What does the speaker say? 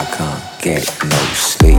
I can't get no sleep.